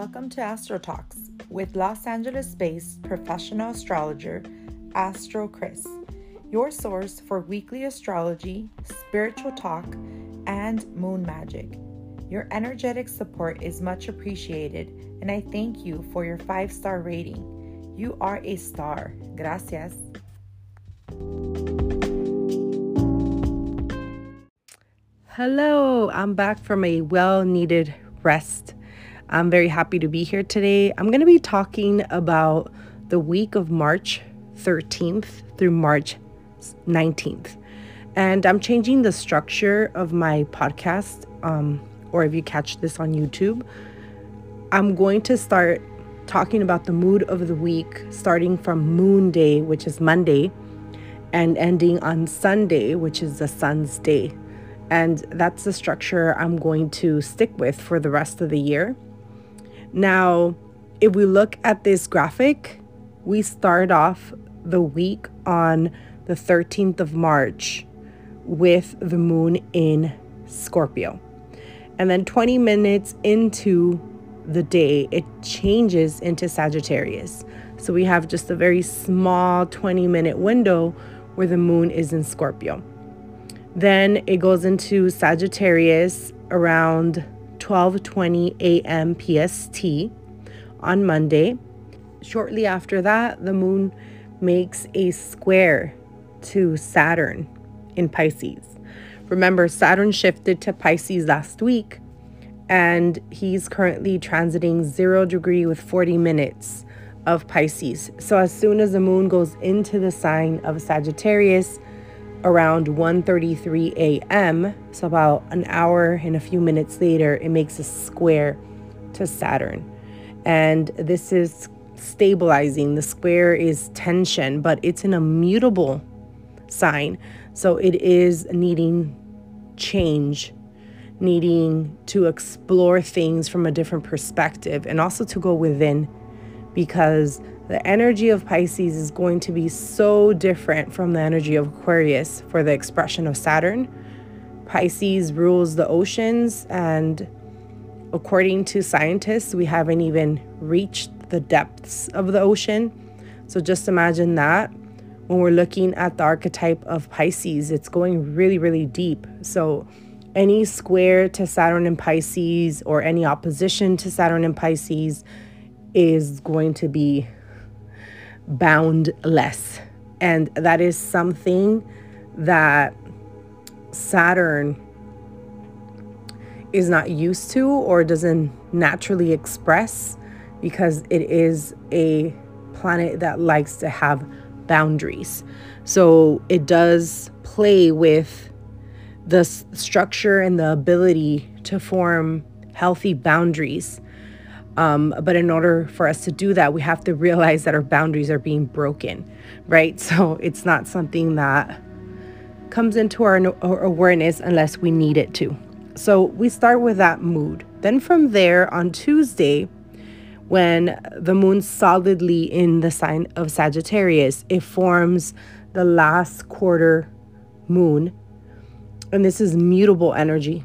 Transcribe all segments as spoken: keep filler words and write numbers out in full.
Welcome to Astro Talks with Los Angeles-based professional astrologer Astro Chris, your source for weekly astrology, spiritual talk, and moon magic. Your energetic support is much appreciated, and I thank you for your five-star rating. You are a star. Gracias. Hello, I'm back from a well-needed rest. I'm very happy to be here today. I'm going to be talking about the week of March thirteenth through March nineteenth. And I'm changing the structure of my podcast, um, or if you catch this on YouTube, I'm going to start talking about the mood of the week, starting from Moon Day, which is Monday, and ending on Sunday, which is the Sun's Day. And that's the structure I'm going to stick with for the rest of the year. Now, if we look at this graphic, we start off the week on the thirteenth of March with the moon in Scorpio. And then twenty minutes into the day, it changes into Sagittarius. So we have just a very small twenty minute window where the moon is in Scorpio. Then it goes into Sagittarius around twelve twenty a.m. P S T on Monday. Shortly after that, the moon makes a square to Saturn in Pisces. Remember, Saturn shifted to Pisces last week, and he's currently transiting zero degree with forty minutes of Pisces. So as soon as the moon goes into the sign of Sagittarius around one thirty-three a.m., so about an hour and a few minutes later, it makes a square to Saturn. And this is stabilizing. The square is tension, but it's an immutable sign. So it is needing change, needing to explore things from a different perspective, and also to go within, because the energy of Pisces is going to be so different from the energy of Aquarius for the expression of Saturn. Pisces rules the oceans, and according to scientists, we haven't even reached the depths of the ocean. So just imagine that when we're looking at the archetype of Pisces, it's going really, really deep. So any square to Saturn in Pisces, or any opposition to Saturn in Pisces, is going to be boundless. And that is something that Saturn is not used to or doesn't naturally express, because it is a planet that likes to have boundaries. So it does play with the s- structure and the ability to form healthy boundaries. Um, but in order for us to do that, we have to realize that our boundaries are being broken, right? So it's not something that comes into our, our awareness unless we need it to. So we start with that mood. Then from there, on Tuesday, when the moon's solidly in the sign of Sagittarius, it forms the last quarter moon. And this is mutable energy,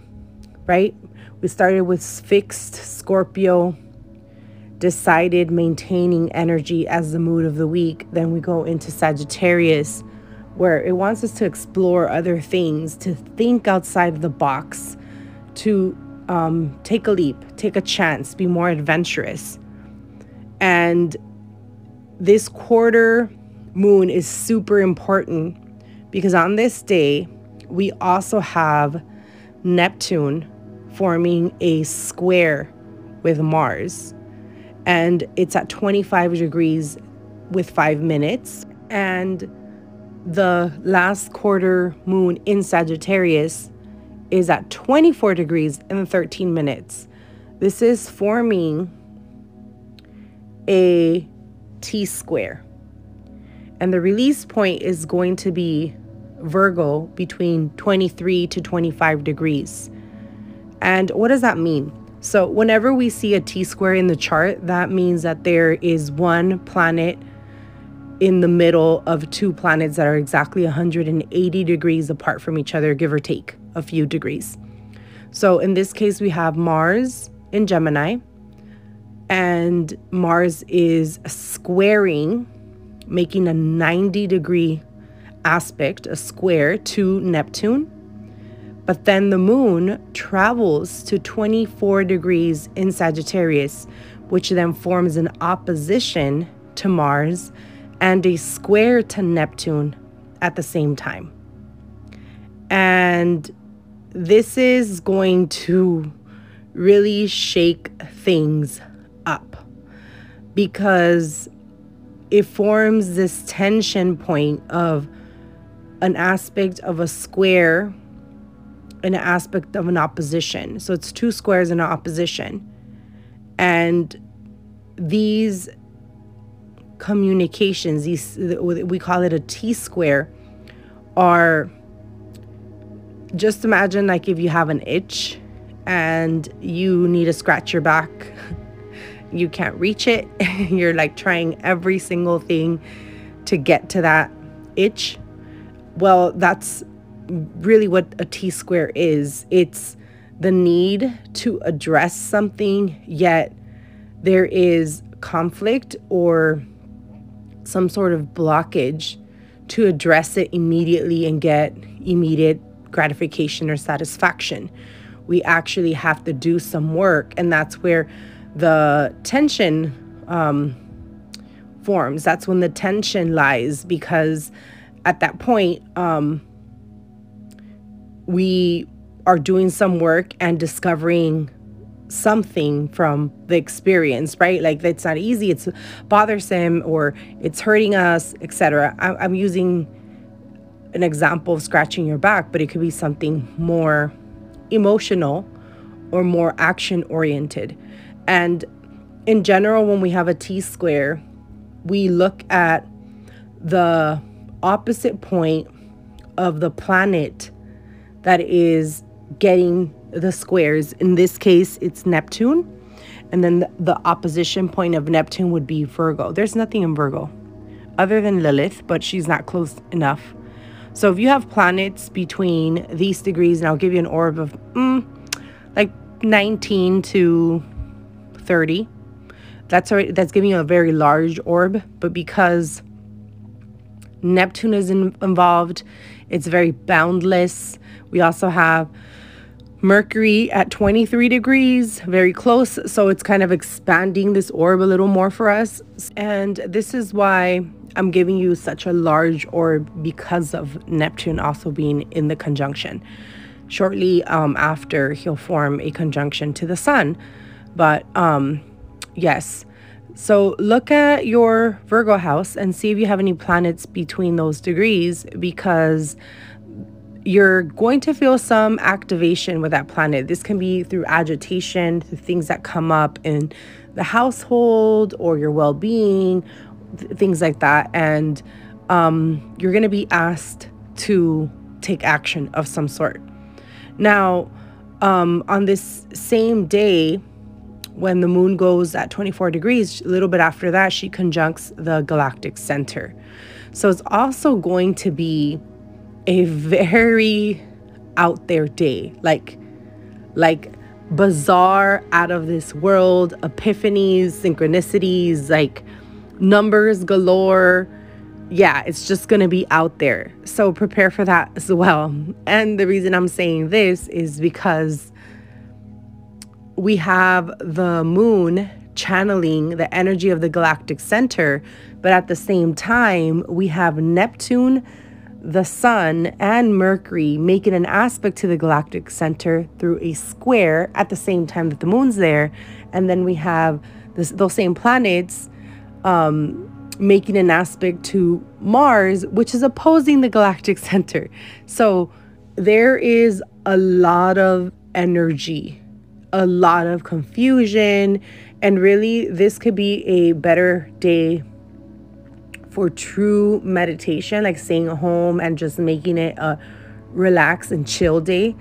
right? We started with fixed Scorpio, decided maintaining energy as the mood of the week. Then we go into Sagittarius, where it wants us to explore other things, to think outside the box, to um, take a leap, take a chance, be more adventurous. And this quarter moon is super important, because on this day, we also have Neptune forming a square with Mars. And it's at twenty-five degrees with five minutes. And the last quarter moon in Sagittarius is at twenty-four degrees and thirteen minutes. This is forming a T square. And the release point is going to be Virgo, between twenty-three to twenty-five degrees. And what does that mean? So whenever we see a T-square in the chart, that means that there is one planet in the middle of two planets that are exactly one hundred eighty degrees apart from each other, give or take a few degrees. So in this case, we have Mars in Gemini, and Mars is squaring, making a ninety degree aspect, a square to Neptune. But then the moon travels to twenty-four degrees in Sagittarius, which then forms an opposition to Mars and a square to Neptune at the same time. And this is going to really shake things up, because it forms this tension point of an aspect of a square and an aspect of an opposition. So it's two squares in an opposition. And these communications, these, we call it a T-square, are, just imagine like if you have an itch and you need to scratch your back, you can't reach it. You're like trying every single thing to get to that itch. Well, that's really what a T-square is. It's the need to address something, yet there is conflict or some sort of blockage to address it immediately and get immediate gratification or satisfaction. We actually have to do some work, and that's where the tension um, forms. That's when the tension lies, because at that point, um, we are doing some work and discovering something from the experience, right? Like, that's not easy, it's bothersome, or it's hurting us, et cetera. I'm using an example of scratching your back, but it could be something more emotional or more action-oriented. And in general, when we have a T-square, we look at the opposite point of the planet that is getting the squares. In this case, it's Neptune. And then the, the opposition point of Neptune would be Virgo. There's nothing in Virgo other than Lilith, but she's not close enough. So if you have planets between these degrees, and I'll give you an orb of mm, like nineteen to thirty, that's already, that's giving you a very large orb. But because Neptune is in, involved, it's very boundless. We also have Mercury at twenty-three degrees, very close, so it's kind of expanding this orb a little more for us. And this is why I'm giving you such a large orb, because of Neptune also being in the conjunction. Shortly um, after, he'll form a conjunction to the Sun. But um, yes, so look at your Virgo house and see if you have any planets between those degrees, because you're going to feel some activation with that planet. This can be through agitation, through things that come up in the household or your well-being, th- things like that. And um, you're going to be asked to take action of some sort. Now, um, on this same day, when the moon goes at twenty-four degrees, a little bit after that, she conjuncts the galactic center. So it's also going to be a very out there day, like like bizarre, out of this world epiphanies, synchronicities, like numbers galore. Yeah, it's just gonna be out there, so prepare for that as well. And the reason I'm saying this is because we have the moon channeling the energy of the galactic center, but at the same time we have Neptune, the Sun, and Mercury making an aspect to the galactic center through a square at the same time that the moon's there. And then we have this, those same planets um, making an aspect to Mars, which is opposing the galactic center. So there is a lot of energy, a lot of confusion, and really this could be a better day for true meditation, like staying home and just making it a relax and chill day,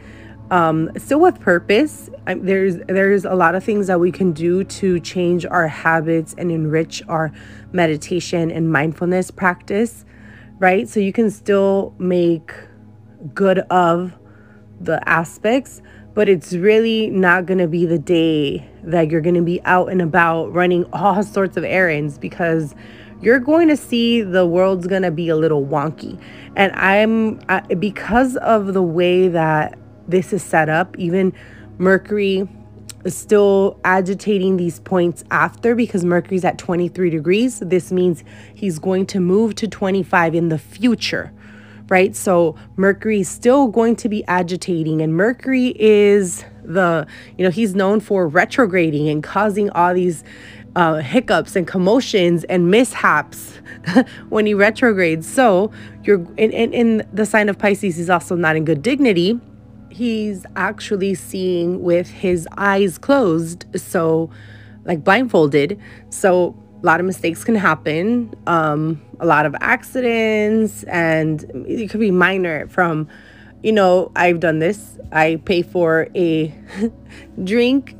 um, still with purpose. I, there's there's a lot of things that we can do to change our habits and enrich our meditation and mindfulness practice, right? So you can still make good of the aspects, but it's really not going to be the day that you're going to be out and about running all sorts of errands, because you're going to see the world's going to be a little wonky. And I'm uh, because of the way that this is set up, even Mercury is still agitating these points after, because Mercury's at twenty-three degrees. This means he's going to move to twenty-five in the future, right? So Mercury is still going to be agitating, and Mercury is the, you know, he's known for retrograding and causing all these uh, hiccups and commotions and mishaps when he retrogrades. So you're in, in, in the sign of Pisces, he's also not in good dignity. He's actually seeing with his eyes closed, so like blindfolded. So a lot of mistakes can happen, um, a lot of accidents, and it could be minor from, you know, I've done this. I pay for a drink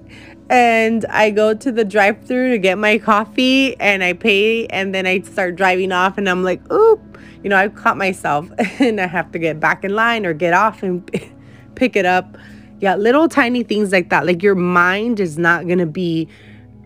and I go to the drive-thru to get my coffee and I pay, and then I start driving off and I'm like, oop, you know, I've caught myself and I have to get back in line or get off and pick it up. Yeah, little tiny things like that. Like your mind is not going to be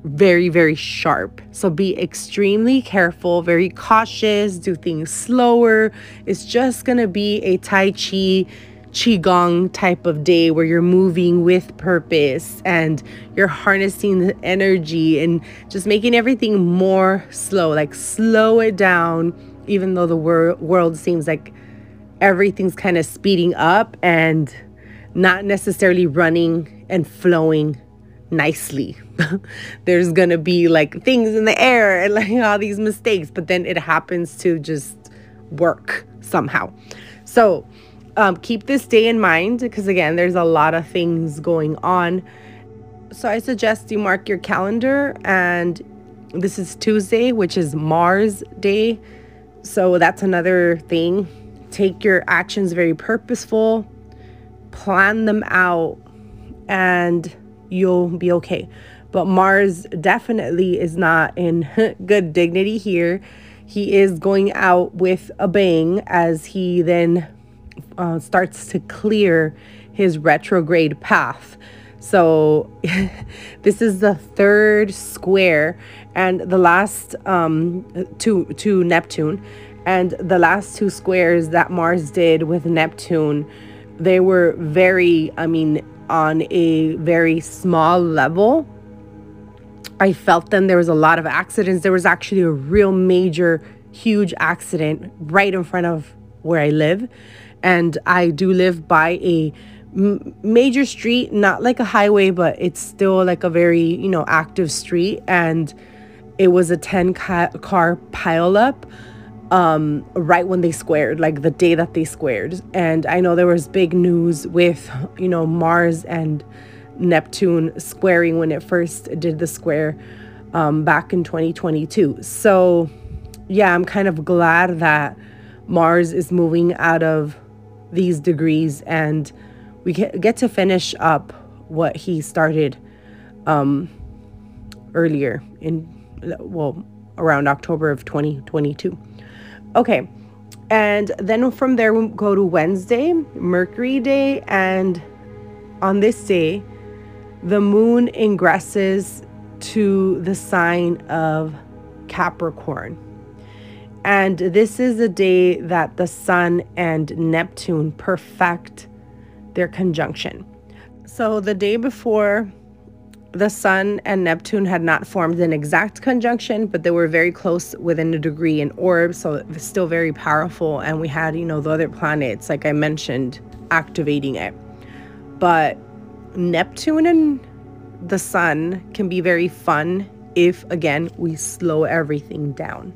very, very sharp. So be extremely careful, very cautious, do things slower. It's just going to be a Tai Chi, Qigong type of day where you're moving with purpose and you're harnessing the energy and just making everything more slow. Like slow it down, even though the wor- world seems like everything's kind of speeding up and not necessarily running and flowing nicely. There's going to be like things in the air and like all these mistakes, but then it happens to just work somehow. So um, keep this day in mind, because again, there's a lot of things going on. So I suggest you mark your calendar, and this is Tuesday, which is Mars Day. So that's another thing. Take your actions very purposeful. Plan them out and you'll be okay. But Mars definitely is not in good dignity here. He is going out with a bang as he then uh, starts to clear his retrograde path. So this is the third square and the last um, to, to Neptune. And the last two squares that Mars did with Neptune, they were very, I mean, on a very small level. I felt them. There was a lot of accidents. There was actually a real major, huge accident right in front of where I live. And I do live by a m- major street, not like a highway, but it's still like a very, you know, active street. And it was a ten car pileup. Um, right when they squared, like the day that they squared. And I know there was big news with, you know, Mars and Neptune squaring when it first did the square um, back in twenty twenty-two. So yeah, I'm kind of glad that Mars is moving out of these degrees and we get to finish up what he started um, earlier in, well, around October of twenty twenty-two. Okay, and then from there we go to Wednesday, Mercury Day, and on this day, the moon ingresses to the sign of Capricorn. And this is the day that the sun and Neptune perfect their conjunction. So the day before, the sun and Neptune had not formed an exact conjunction, but they were very close within a degree in orb, so it was still very powerful. And we had, you know, the other planets, like I mentioned, activating it. But Neptune and the sun can be very fun if, again, we slow everything down.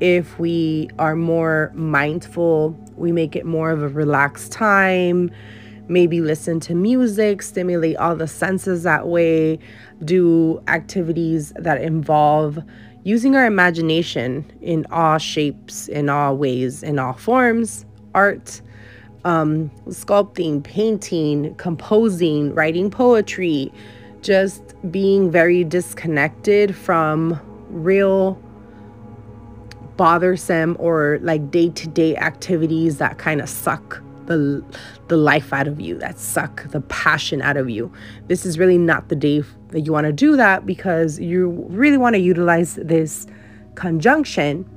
If we are more mindful, we make it more of a relaxed time. Maybe listen to music, stimulate all the senses that way, do activities that involve using our imagination in all shapes, in all ways, in all forms, art, um, sculpting, painting, composing, writing poetry, just being very disconnected from real bothersome or like day-to-day activities that kind of suck the the life out of you, that suck the passion out of you. This is really not the day that you want to do that, because you really want to utilize this conjunction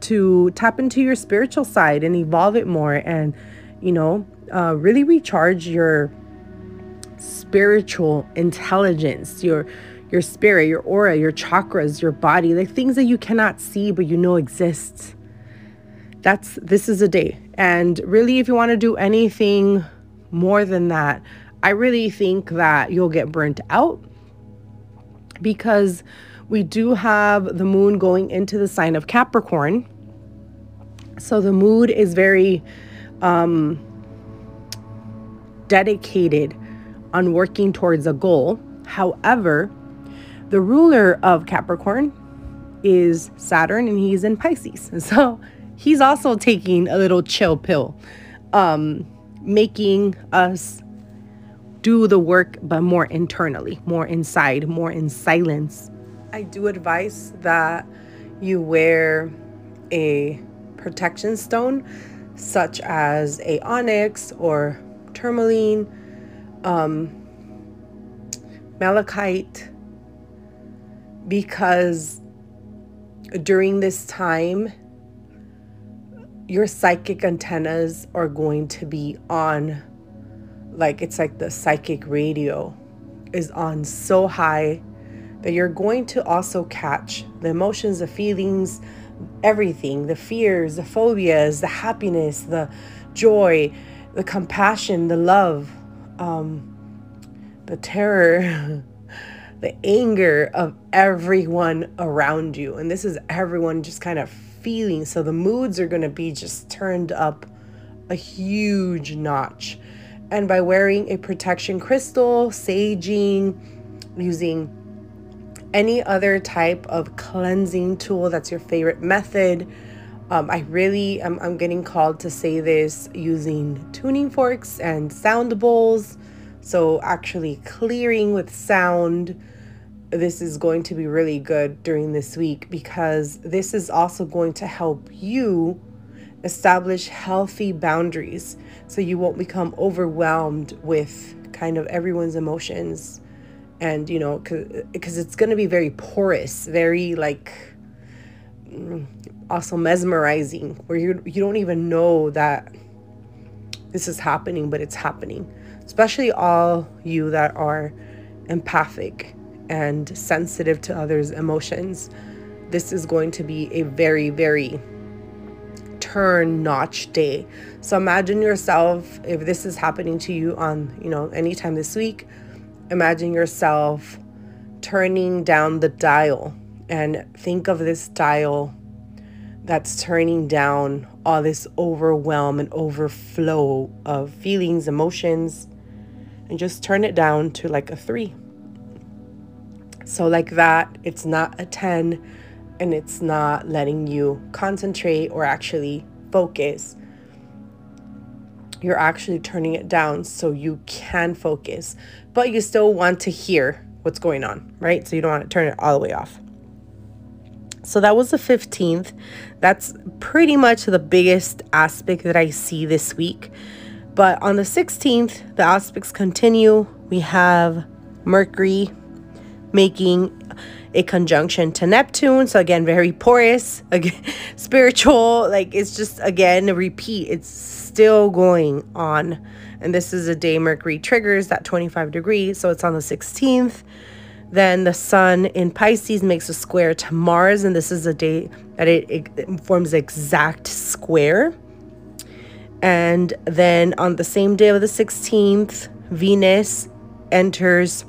to tap into your spiritual side and evolve it more, and you know uh, really recharge your spiritual intelligence, your your spirit, your aura, your chakras, your body, like things that you cannot see but you know exist. That's this is a day. And really, if you want to do anything more than that, I really think that you'll get burnt out, because we do have the moon going into the sign of Capricorn. So the mood is very um, dedicated on working towards a goal. However, the ruler of Capricorn is Saturn, and he's in Pisces. So he's also taking a little chill pill, um, making us do the work, but more internally, more inside, more in silence. I do advise that you wear a protection stone, such as a onyx or tourmaline, um, malachite, because during this time, your psychic antennas are going to be on, like it's like the psychic radio is on so high that you're going to also catch the emotions, the feelings, everything, the fears, the phobias, the happiness, the joy, the compassion, the love, um, the terror, the anger of everyone around you. And this is everyone just kind of feeling. So the moods are going to be just turned up a huge notch. And by wearing a protection crystal, saging, using any other type of cleansing tool, that's your favorite method. Um, I really am I'm, I'm getting called to say this, using tuning forks and sound bowls. So actually clearing with sound. This is going to be really good during this week, because this is also going to help you establish healthy boundaries, so you won't become overwhelmed with kind of everyone's emotions. And, you know, because it's going to be very porous, very like also mesmerizing, where you you don't even know that this is happening, but it's happening. Especially all you that are empathic and sensitive to others' emotions. This is going to be a very, very turn notch day. So imagine yourself, if this is happening to you on, you know, anytime this week, imagine yourself turning down the dial, and think of this dial that's turning down all this overwhelm and overflow of feelings, emotions, and just turn it down to like a three. So like that, it's not a ten, and it's not letting you concentrate or actually focus. You're actually turning it down so you can focus, but you still want to hear what's going on, right? So you don't want to turn it all the way off. So that was the fifteenth. That's pretty much the biggest aspect that I see this week. But on the sixteenth, the aspects continue. We have Mercury making a conjunction to Neptune, so again very porous, again spiritual, like it's just again a repeat, it's still going on. And this is a day Mercury triggers that twenty-five degrees, so it's on the sixteenth. Then the Sun in Pisces makes a square to Mars, and this is a day that it, it forms the exact square. And then on the same day of the sixteenth, Venus enters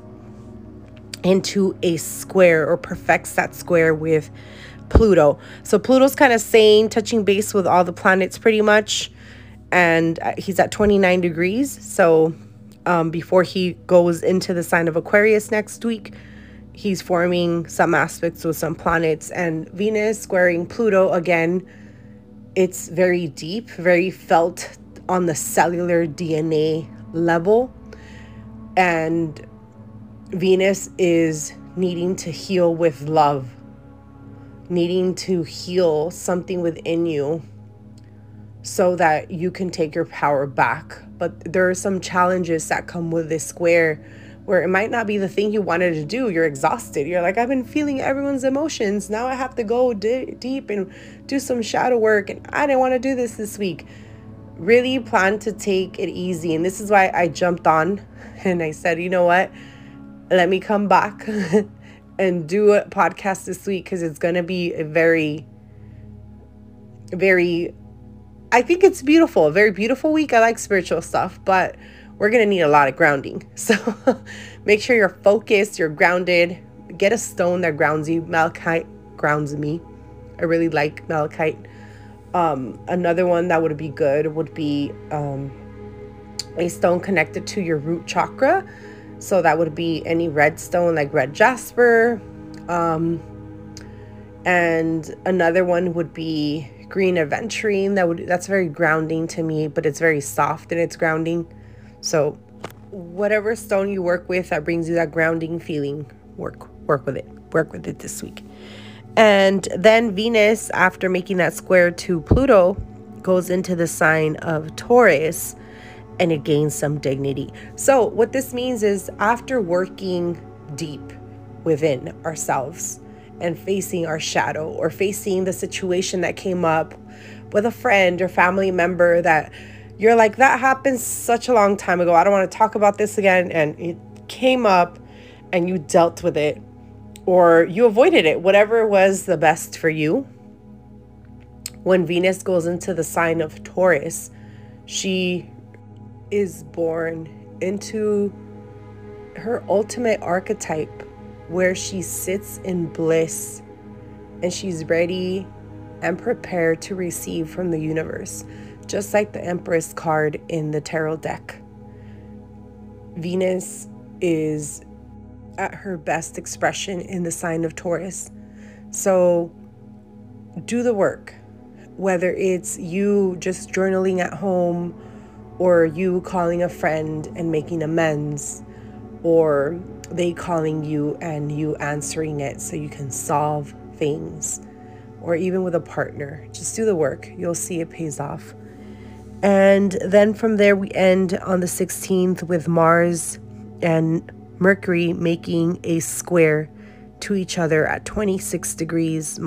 into a square, or perfects that square with Pluto. So Pluto's kind of saying, touching base with all the planets pretty much, and he's at twenty-nine degrees. So um, before he goes into the sign of Aquarius next week, he's forming some aspects with some planets, and Venus squaring Pluto again. It's very deep, very felt on the cellular D N A level, and Venus is needing to heal with love, needing to heal something within you so that you can take your power back. But there are some challenges that come with this square where it might not be the thing you wanted to do. You're exhausted. You're like, I've been feeling everyone's emotions. Now I have to go d- deep and do some shadow work. And I didn't want to do this this week. Really plan to take it easy. And this is why I jumped on and I said, you know what? Let me come back and do a podcast this week, because it's going to be a very, very, I think it's beautiful, a very beautiful week. I like spiritual stuff, but we're going to need a lot of grounding. So make sure you're focused, you're grounded. Get a stone that grounds you. Malachite grounds me. I really like malachite. Um, another one that would be good would be um, a stone connected to your root chakra. So that would be any red stone, like red jasper. Um, and another one would be green aventurine. That would, that's very grounding to me, but it's very soft and it's grounding. So whatever stone you work with that brings you that grounding feeling, work work with it. Work with it this week. And then Venus, after making that square to Pluto, goes into the sign of Taurus, and it gains some dignity. So what this means is, after working deep within ourselves and facing our shadow, or facing the situation that came up with a friend or family member that you're like, that happened such a long time ago, I don't want to talk about this again, and it came up and you dealt with it or you avoided it, whatever was the best for you. When Venus goes into the sign of Taurus, she is born into her ultimate archetype, where she sits in bliss and she's ready and prepared to receive from the universe. Just like the Empress card in the tarot deck, Venus is at her best expression in the sign of Taurus. So do the work, whether it's you just journaling at home, or you calling a friend and making amends, or they calling you and you answering it so you can solve things, or even with a partner. Just do the work. You'll see it pays off. And then from there, we end on the sixteenth with Mars and Mercury making a square to each other at twenty-six degrees.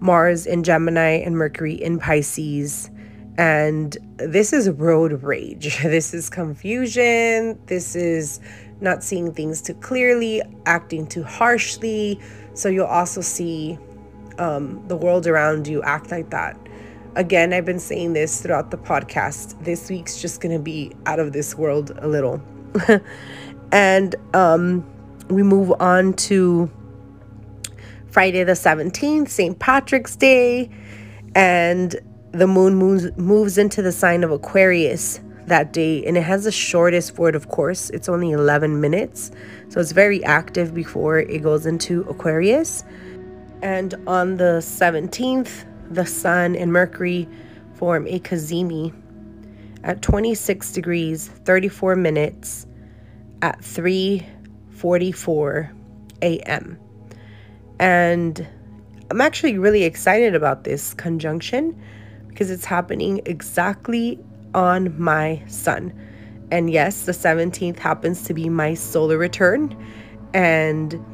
Mars in Gemini and Mercury in Pisces. And this is road rage. This is confusion. This is not seeing things too clearly, acting too harshly. So you'll also see um, the world around you act like that. Again, I've been saying this throughout the podcast. This week's just going to be out of this world a little. And um, we move on to Friday the seventeenth, Saint Patrick's Day. And the moon moves, moves into the sign of Aquarius that day. And it has the shortest for it, of course. It's only eleven minutes. So it's very active before it goes into Aquarius. And on the seventeenth, the Sun and Mercury form a Kazimi at twenty-six degrees, thirty-four minutes, at three forty-four a.m. And I'm actually really excited about this conjunction, because it's happening exactly on my sun. And yes, the seventeenth happens to be my solar return, and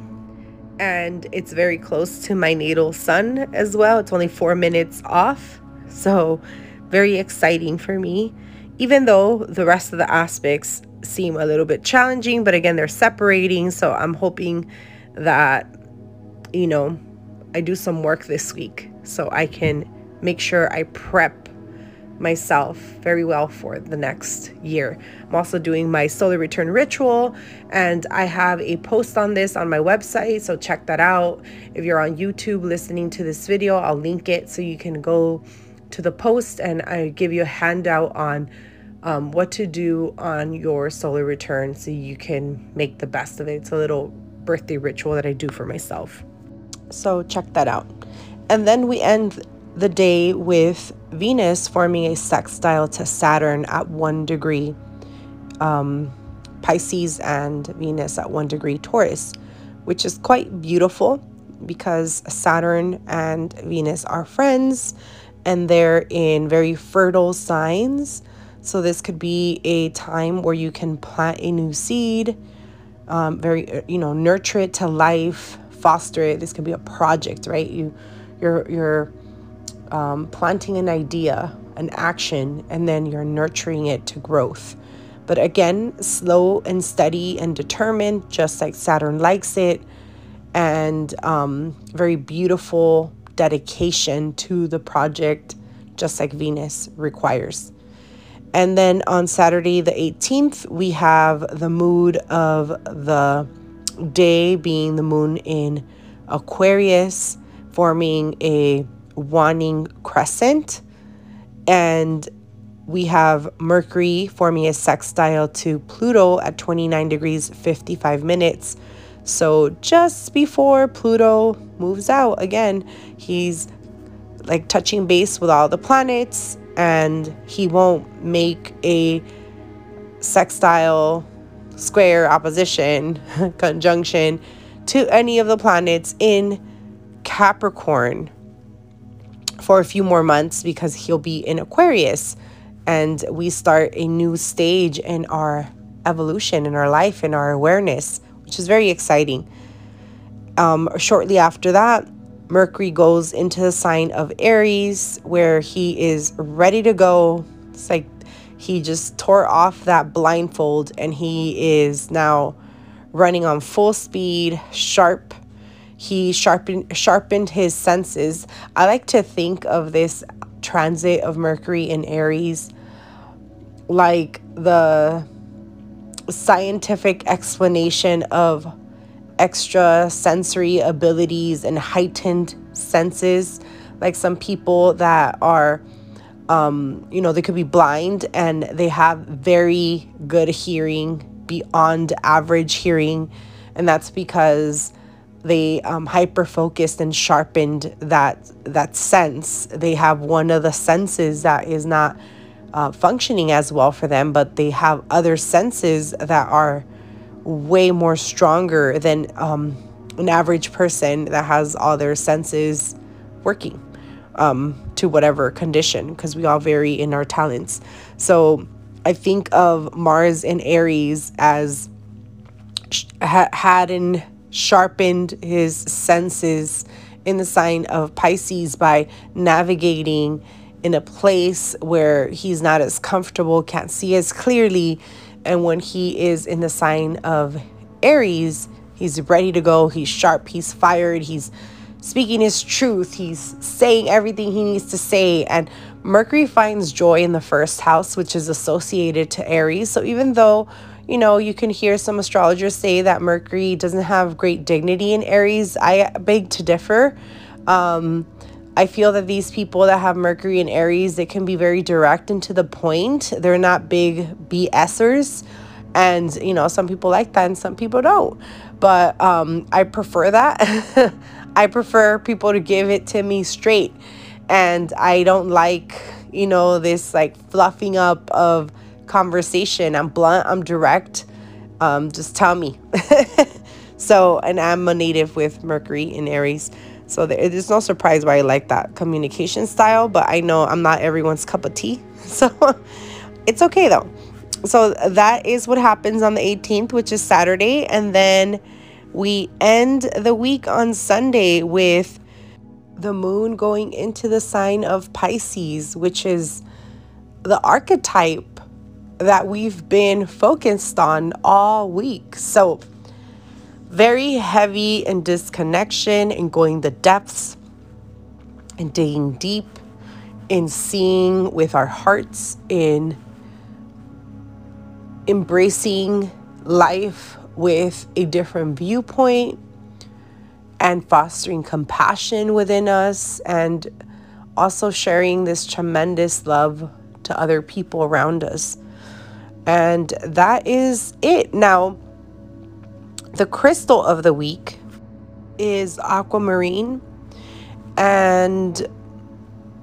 and it's very close to my natal sun as well. It's only four minutes off, so very exciting for me, even though the rest of the aspects seem a little bit challenging. But again, they're separating, so I'm hoping that, you know, I do some work this week so I can make sure I prep myself very well for the next year. I'm also doing my solar return ritual, and I have a post on this on my website, so check that out. If you're on YouTube listening to this video, I'll link it so you can go to the post, and I give you a handout on um, what to do on your solar return so you can make the best of it. It's a little birthday ritual that I do for myself, so check that out. And then we end the day with Venus forming a sextile to Saturn at one degree um, Pisces, and Venus at one degree Taurus, which is quite beautiful because Saturn and Venus are friends, and they're in very fertile signs. So this could be a time where you can plant a new seed, um, very, you know, nurture it to life, foster it. This could be a project, right? You, you're, you're um, planting an idea, an action, and then you're nurturing it to growth. But again, slow and steady and determined, just like Saturn likes it, and um, very beautiful dedication to the project, just like Venus requires. And then on Saturday the eighteenth, we have the mood of the day being the moon in Aquarius, forming a waning crescent. And we have Mercury forming a sextile to Pluto at twenty-nine degrees, fifty-five minutes. So just before Pluto moves out, again, he's like touching base with all the planets, and he won't make a sextile, square, opposition, conjunction to any of the planets in Capricorn for a few more months, because he'll be in Aquarius. And we start a new stage in our evolution, in our life, in our awareness, which is very exciting. Um, shortly after that, Mercury goes into the sign of Aries, where he is ready to go. It's like he just tore off that blindfold and he is now running on full speed, sharp. He sharpened, sharpened his senses. I like to think of this transit of Mercury in Aries like the scientific explanation of extra sensory abilities and heightened senses, like some people that are um you know, they could be blind and they have very good hearing, beyond average hearing, and that's because they um, hyper focused and sharpened that that sense. They have one of the senses that is not uh, functioning as well for them, but they have other senses that are way more stronger than um, an average person that has all their senses working um, to whatever condition, because we all vary in our talents. So I think of Mars in Aries as ha had an sharpened his senses in the sign of Pisces by navigating in a place where he's not as comfortable, can't see as clearly. And when he is in the sign of Aries, he's ready to go. He's sharp, he's fired, he's speaking his truth, he's saying everything he needs to say. And Mercury finds joy in the first house, which is associated to Aries. So even though, you know, you can hear some astrologers say that Mercury doesn't have great dignity in Aries, I beg to differ. Um, I feel that these people that have Mercury in Aries, they can be very direct and to the point. They're not big BSers. And, you know, some people like that and some people don't. But um, I prefer that. I prefer people to give it to me straight. And I don't like, you know, this like fluffing up of conversation. I'm blunt, I'm direct, um just tell me. So, and I'm a native with Mercury in Aries, so there, there's no surprise why I like that communication style, but I know I'm not everyone's cup of tea, so it's okay though. So that is what happens on the eighteenth, which is Saturday, and then we end the week on Sunday with the moon going into the sign of Pisces, which is the archetype that we've been focused on all week. So very heavy in disconnection and going the depths and digging deep in seeing with our hearts, in embracing life with a different viewpoint and fostering compassion within us, and also sharing this tremendous love to other people around us. And that is it. Now, the crystal of the week is aquamarine. And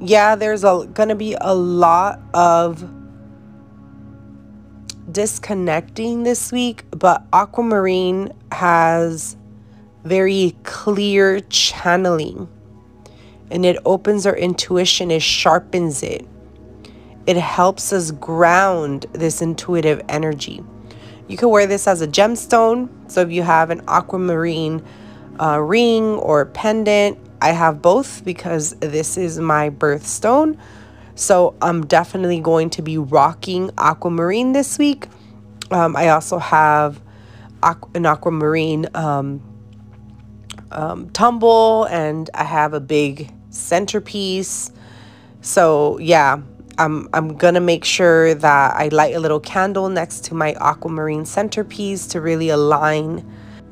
yeah, there's a going to be a lot of disconnecting this week, but aquamarine has very clear channeling. and it opens our intuition, it sharpens it. It helps us ground this intuitive energy. You can wear this as a gemstone. So if you have an aquamarine uh, ring or pendant, I have both because this is my birthstone. So I'm definitely going to be rocking aquamarine this week. Um, I also have aqu an aquamarine um, um, tumble, and I have a big centerpiece. So yeah, I'm, I'm going to make sure that I light a little candle next to my aquamarine centerpiece to really align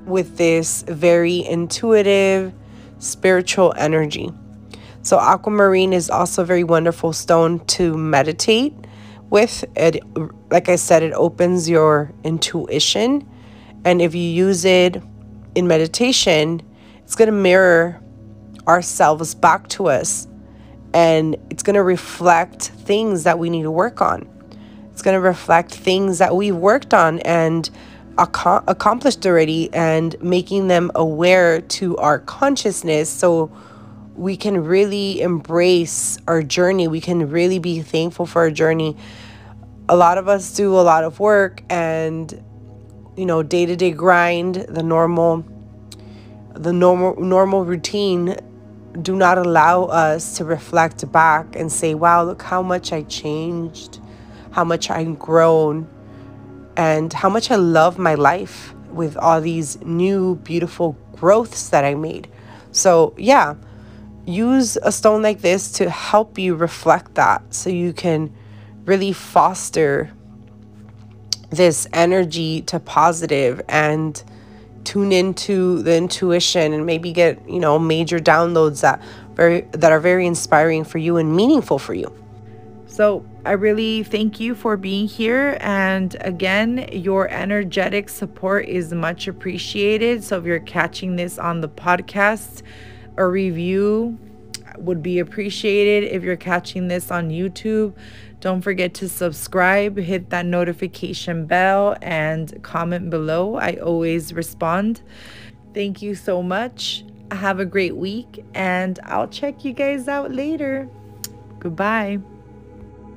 with this very intuitive spiritual energy. So aquamarine is also a very wonderful stone to meditate with. It, like I said, it opens your intuition. And if you use it in meditation, it's going to mirror ourselves back to us. And it's going to reflect things that we need to work on. It's going to reflect things that we've worked on and ac- accomplished already, and making them aware to our consciousness, so we can really embrace our journey. We can really be thankful for our journey. A lot of us do a lot of work, and you know, day-to-day grind, the normal the normal normal routine do not allow us to reflect back and say, wow, look how much I changed, how much I've grown, and how much I love my life with all these new beautiful growths that I made. So yeah, use a stone like this to help you reflect that, so you can really foster this energy to positive and tune into the intuition, and maybe get, you know, major downloads that very that are very inspiring for you and meaningful for you. So I really thank you for being here, and again, your energetic support is much appreciated. So if you're catching this on the podcast, a review would be appreciated. If you're catching this on YouTube, don't forget to subscribe, hit that notification bell, and comment below. I always respond. Thank you so much. Have a great week, and I'll check you guys out later. Goodbye.